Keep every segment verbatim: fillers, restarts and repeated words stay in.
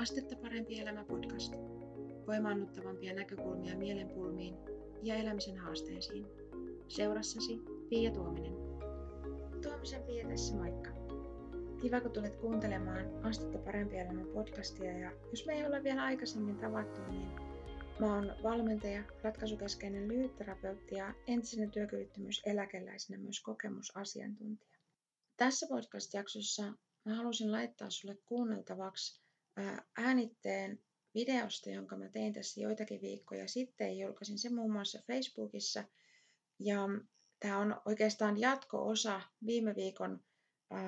Astetta parempi elämä podcast. Voimaannuttavampia näkökulmia mielenpulmiin ja elämisen haasteisiin. Seurassasi Piia Tuominen. Tuomisen Piia tässä, moikka! Kiva, kun tulet kuuntelemaan Astetta parempi elämä podcastia. Ja jos me ei olla vielä aikaisemmin tavattu, niin mä oon valmentaja, ratkaisukeskeinen lyhytterapeutti ja entisenä työkyvyttömyyseläkeläisenä myös kokemusasiantuntija. Tässä podcast-jaksossa mä halusin laittaa sulle kuunneltavaksi äänitteen videosta, jonka mä tein tässä joitakin viikkoja sitten. Julkaisin se muun muassa Facebookissa. Ja tämä on oikeastaan jatko-osa viime viikon ää,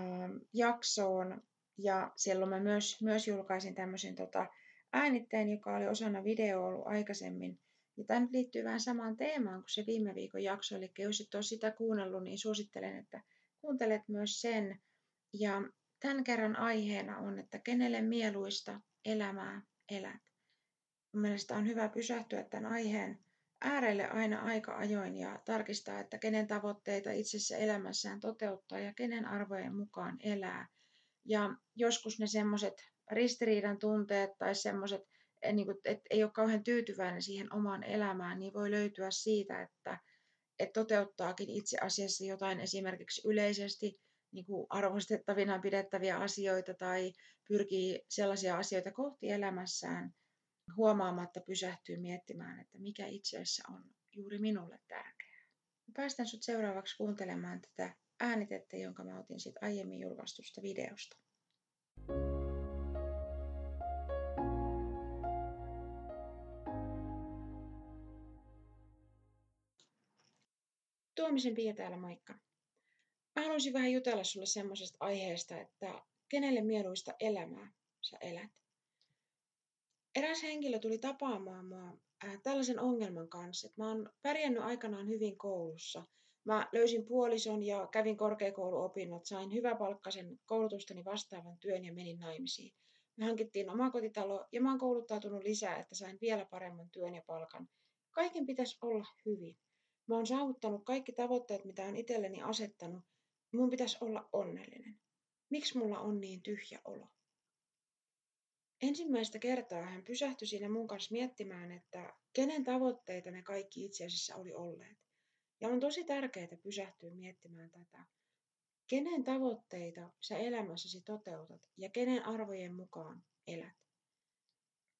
jaksoon. Ja silloin mä myös, myös julkaisin tämmöisen tota, äänitteen, joka oli osana videoa ollut aikaisemmin. Ja tämä nyt liittyy vähän samaan teemaan kuin se viime viikon jakso. Eli jos et ole sitä kuunnellut, niin suosittelen, että kuuntelet myös sen. Ja tämän kerran aiheena on, että kenelle mieluista elämää elät. Mielestäni on hyvä pysähtyä tämän aiheen äärelle aina aika ajoin ja tarkistaa, että kenen tavoitteita itsessä elämässään toteuttaa ja kenen arvojen mukaan elää. Ja joskus ne semmoiset ristiriidan tunteet tai semmoiset, että ei ole kauhean tyytyväinen siihen omaan elämään, niin voi löytyä siitä, että toteuttaakin itse asiassa jotain esimerkiksi yleisesti niin kuin arvostettavina pidettäviä asioita tai pyrkii sellaisia asioita kohti elämässään huomaamatta pysähtyy miettimään, että mikä itse asiassa on juuri minulle tärkeää. Päästän sut seuraavaksi kuuntelemaan tätä äänitettä, jonka mä otin sit aiemmin julkaistusta videosta. Tuomisen Piia täällä, moikka! Mä haluaisin vähän jutella sulle semmoisesta aiheesta, että kenelle mieluista elämää sä elät. Eräs henkilö tuli tapaamaan mua äh, tällaisen ongelman kanssa, että mä oon pärjännyt aikanaan hyvin koulussa. Mä löysin puolison ja kävin korkeakouluopinnot, sain hyväpalkkaisen koulutustani vastaavan työn ja menin naimisiin. Me hankittiin omakotitalo ja mä oon kouluttautunut lisää, että sain vielä paremman työn ja palkan. Kaiken pitäisi olla hyvin. Mä oon saavuttanut kaikki tavoitteet, mitä oon itselleni asettanut. Mun pitäisi olla onnellinen. Miksi mulla on niin tyhjä olo? Ensimmäistä kertaa hän pysähtyi siinä mun kanssa miettimään, että kenen tavoitteita ne kaikki itse asiassa oli olleet. Ja on tosi tärkeää pysähtyä miettimään tätä. Kenen tavoitteita sä elämässäsi toteutat ja kenen arvojen mukaan elät?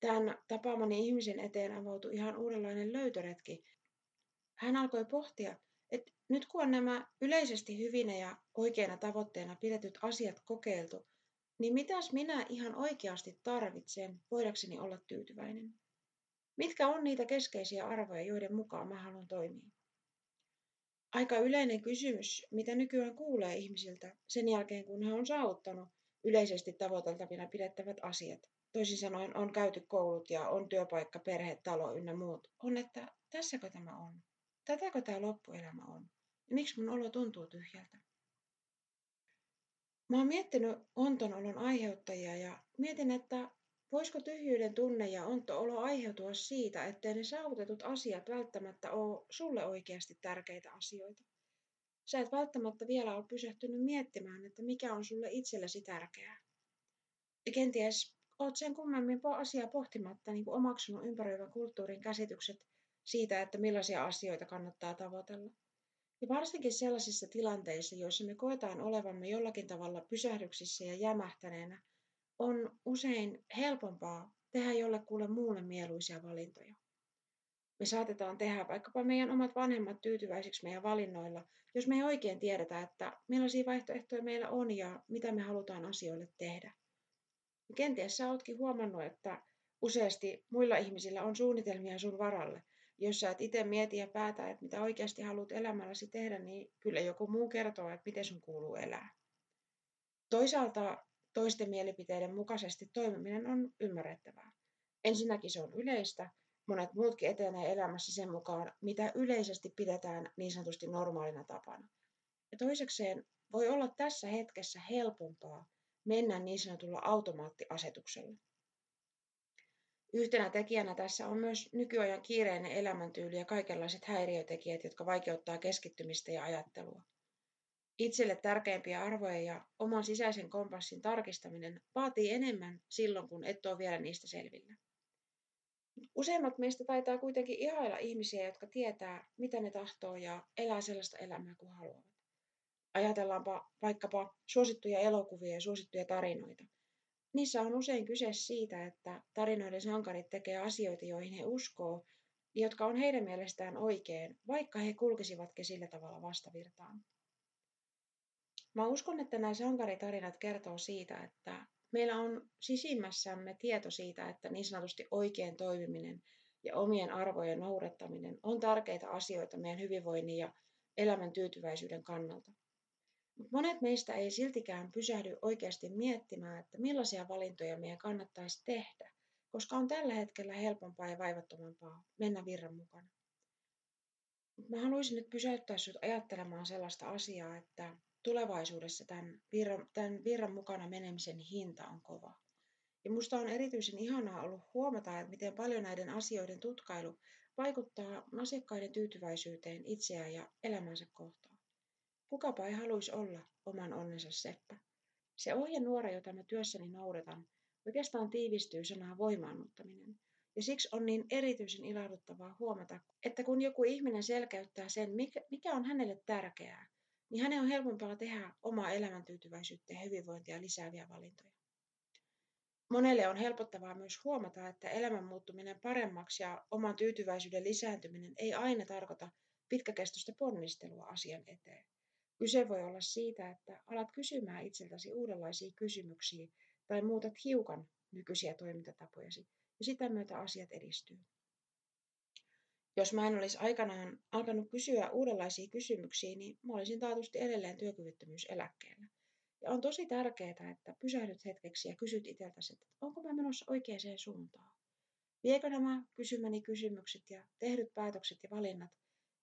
Tämän tapaamani ihmisen eteen avautui ihan uudenlainen löytöretki. Hän alkoi pohtia, että nyt kun on nämä yleisesti hyvinä ja oikeana tavoitteena pidetyt asiat kokeiltu, niin mitäs minä ihan oikeasti tarvitsen voidakseni olla tyytyväinen? Mitkä on niitä keskeisiä arvoja, joiden mukaan mä haluan toimia? Aika yleinen kysymys, mitä nykyään kuulee ihmisiltä sen jälkeen, kun he on saavuttanut yleisesti tavoiteltavina pidettävät asiat. Toisin sanoen on käyty koulut ja on työpaikka, perhe, talo ynnä muut. On, että tässäkö tämä on? Tätäkö tämä loppuelämä on? Ja miksi mun olo tuntuu tyhjältä? Mä oon miettinyt ontonolon aiheuttajia ja mietin, että voisiko tyhjyyden tunne ja ontoolo aiheutua siitä, ettei ne saavutetut asiat välttämättä ole sulle oikeasti tärkeitä asioita. Sä et välttämättä vielä ole pysähtynyt miettimään, että mikä on sulle itsellesi tärkeää. Ja kenties oot sen kummemmin asiaa pohtimatta niin kuin omaksunut ympäröivän kulttuurin käsitykset siitä, että millaisia asioita kannattaa tavoitella. Ja varsinkin sellaisissa tilanteissa, joissa me koetaan olevamme jollakin tavalla pysähdyksissä ja jämähtäneenä, on usein helpompaa tehdä jollekulle muulle mieluisia valintoja. Me saatetaan tehdä vaikkapa meidän omat vanhemmat tyytyväisiksi meidän valinnoilla, jos me ei oikein tiedetä, että millaisia vaihtoehtoja meillä on ja mitä me halutaan asioille tehdä. Ja kenties sä ootkin huomannut, että useasti muilla ihmisillä on suunnitelmia sun varalle. Jos sä et itse mieti ja päätä, että mitä oikeasti haluat elämälläsi tehdä, niin kyllä joku muu kertoo, että miten sun kuuluu elää. Toisaalta toisten mielipiteiden mukaisesti toimiminen on ymmärrettävää. Ensinnäkin se on yleistä. Monet muutkin etenee elämässä sen mukaan, mitä yleisesti pidetään niin sanotusti normaalina tapana. Ja toisekseen voi olla tässä hetkessä helpompaa mennä niin sanotulla automaattiasetuksella. Yhtenä tekijänä tässä on myös nykyajan kiireinen elämäntyyli ja kaikenlaiset häiriötekijät, jotka vaikeuttaa keskittymistä ja ajattelua. Itselle tärkeimpiä arvoja ja oman sisäisen kompassin tarkistaminen vaatii enemmän silloin, kun et ole vielä niistä selvillä. Useimmat meistä taitaa kuitenkin ihailla ihmisiä, jotka tietää, mitä ne tahtoo ja elää sellaista elämää kuin haluavat. Ajatellaanpa vaikkapa suosittuja elokuvia ja suosittuja tarinoita. Niissä on usein kyse siitä, että tarinoiden sankarit tekee asioita, joihin he uskoo, jotka on heidän mielestään oikein, vaikka he kulkisivatkin sillä tavalla vastavirtaan. Mä uskon, että nämä sankaritarinat kertoo siitä, että meillä on sisimmässämme tieto siitä, että niin sanotusti oikein toimiminen ja omien arvojen noudattaminen on tärkeitä asioita meidän hyvinvoinnin ja elämän tyytyväisyyden kannalta. Monet meistä ei siltikään pysähdy oikeasti miettimään, että millaisia valintoja meidän kannattaisi tehdä, koska on tällä hetkellä helpompaa ja vaivattomampaa mennä virran mukana. Mä haluaisin nyt pysäyttää sut ajattelemaan sellaista asiaa, että tulevaisuudessa tämän virran, tämän virran mukana menemisen hinta on kova. Ja musta on erityisen ihanaa ollut huomata, että miten paljon näiden asioiden tutkailu vaikuttaa asiakkaiden tyytyväisyyteen itseään ja elämänsä kohtaan. Kukapa ei haluaisi olla oman onnensa seppä. Se ohjenuora, jota mä työssäni noudatan, oikeastaan tiivistyy sanaan voimaannuttaminen. Ja siksi on niin erityisen ilahduttavaa huomata, että kun joku ihminen selkeyttää sen, mikä on hänelle tärkeää, niin hänen on helpompaa tehdä omaa elämäntyytyväisyyttä ja hyvinvointia lisääviä valintoja. Monelle on helpottavaa myös huomata, että elämän muuttuminen paremmaksi ja oman tyytyväisyyden lisääntyminen ei aina tarkoita pitkäkestoista ponnistelua asian eteen. Kyse voi olla siitä, että alat kysymään itseltäsi uudenlaisia kysymyksiä tai muutat hiukan nykyisiä toimintatapojasi ja sitä myötä asiat edistyy. Jos mä en olisi aikanaan alkanut kysyä uudenlaisia kysymyksiä, niin mä olisin taatusti edelleen työkyvyttömyyseläkkeellä. Ja on tosi tärkeää, että pysähdyt hetkeksi ja kysyt itseltäsi, että onko mä menossa oikeaan suuntaan. Viekö nämä kysymäni kysymykset ja tehdyt päätökset ja valinnat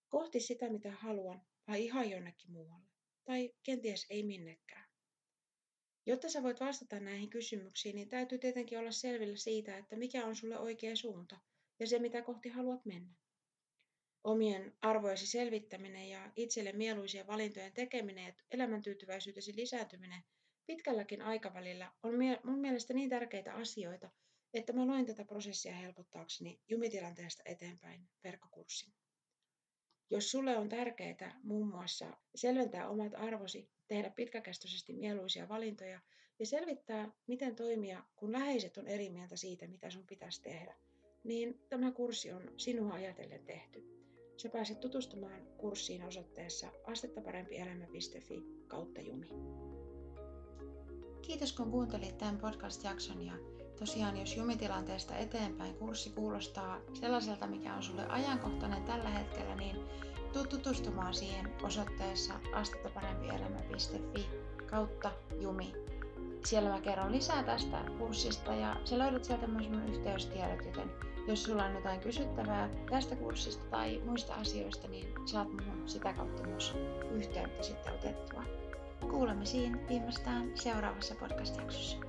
kohti sitä, mitä haluan, vai ihan jonnekin muualle? Tai kenties ei minnekään. Jotta sä voit vastata näihin kysymyksiin, niin täytyy tietenkin olla selvillä siitä, että mikä on sulle oikea suunta ja se, mitä kohti haluat mennä. Omien arvojesi selvittäminen ja itselle mieluisia valintojen tekeminen ja elämäntyytyväisyytesi lisääntyminen pitkälläkin aikavälillä on mun mielestä niin tärkeitä asioita, että mä loin tätä prosessia helpottaakseni jumitilanteesta eteenpäin verkkokurssin. Jos sulle on tärkeää muun muassa selventää omat arvosi, tehdä pitkäkestoisesti mieluisia valintoja ja selvittää, miten toimia, kun läheiset on eri mieltä siitä, mitä sun pitäisi tehdä, niin tämä kurssi on sinua ajatellen tehty. Sä pääset tutustumaan kurssiin osoitteessa astetta parempi elämä piste fi kautta jumi. Kiitos kun kuuntelit tämän podcast-jakson ja tosiaan jos jumitilanteesta eteenpäin kurssi kuulostaa sellaiselta, mikä on sulle ajankohtainen tällä hetkellä, niin tuu tutustumaan siihen osoitteessa astetta parempi elämä piste fi kautta jumi. Siellä mä kerron lisää tästä kurssista ja sä löydät sieltä myös mun yhteystiedot, joten jos sulla on jotain kysyttävää tästä kurssista tai muista asioista, niin saat minun sitä kautta myös yhteyttä sitten otettua. Kuulemme siinä viimeistään seuraavassa podcast-jaksossa.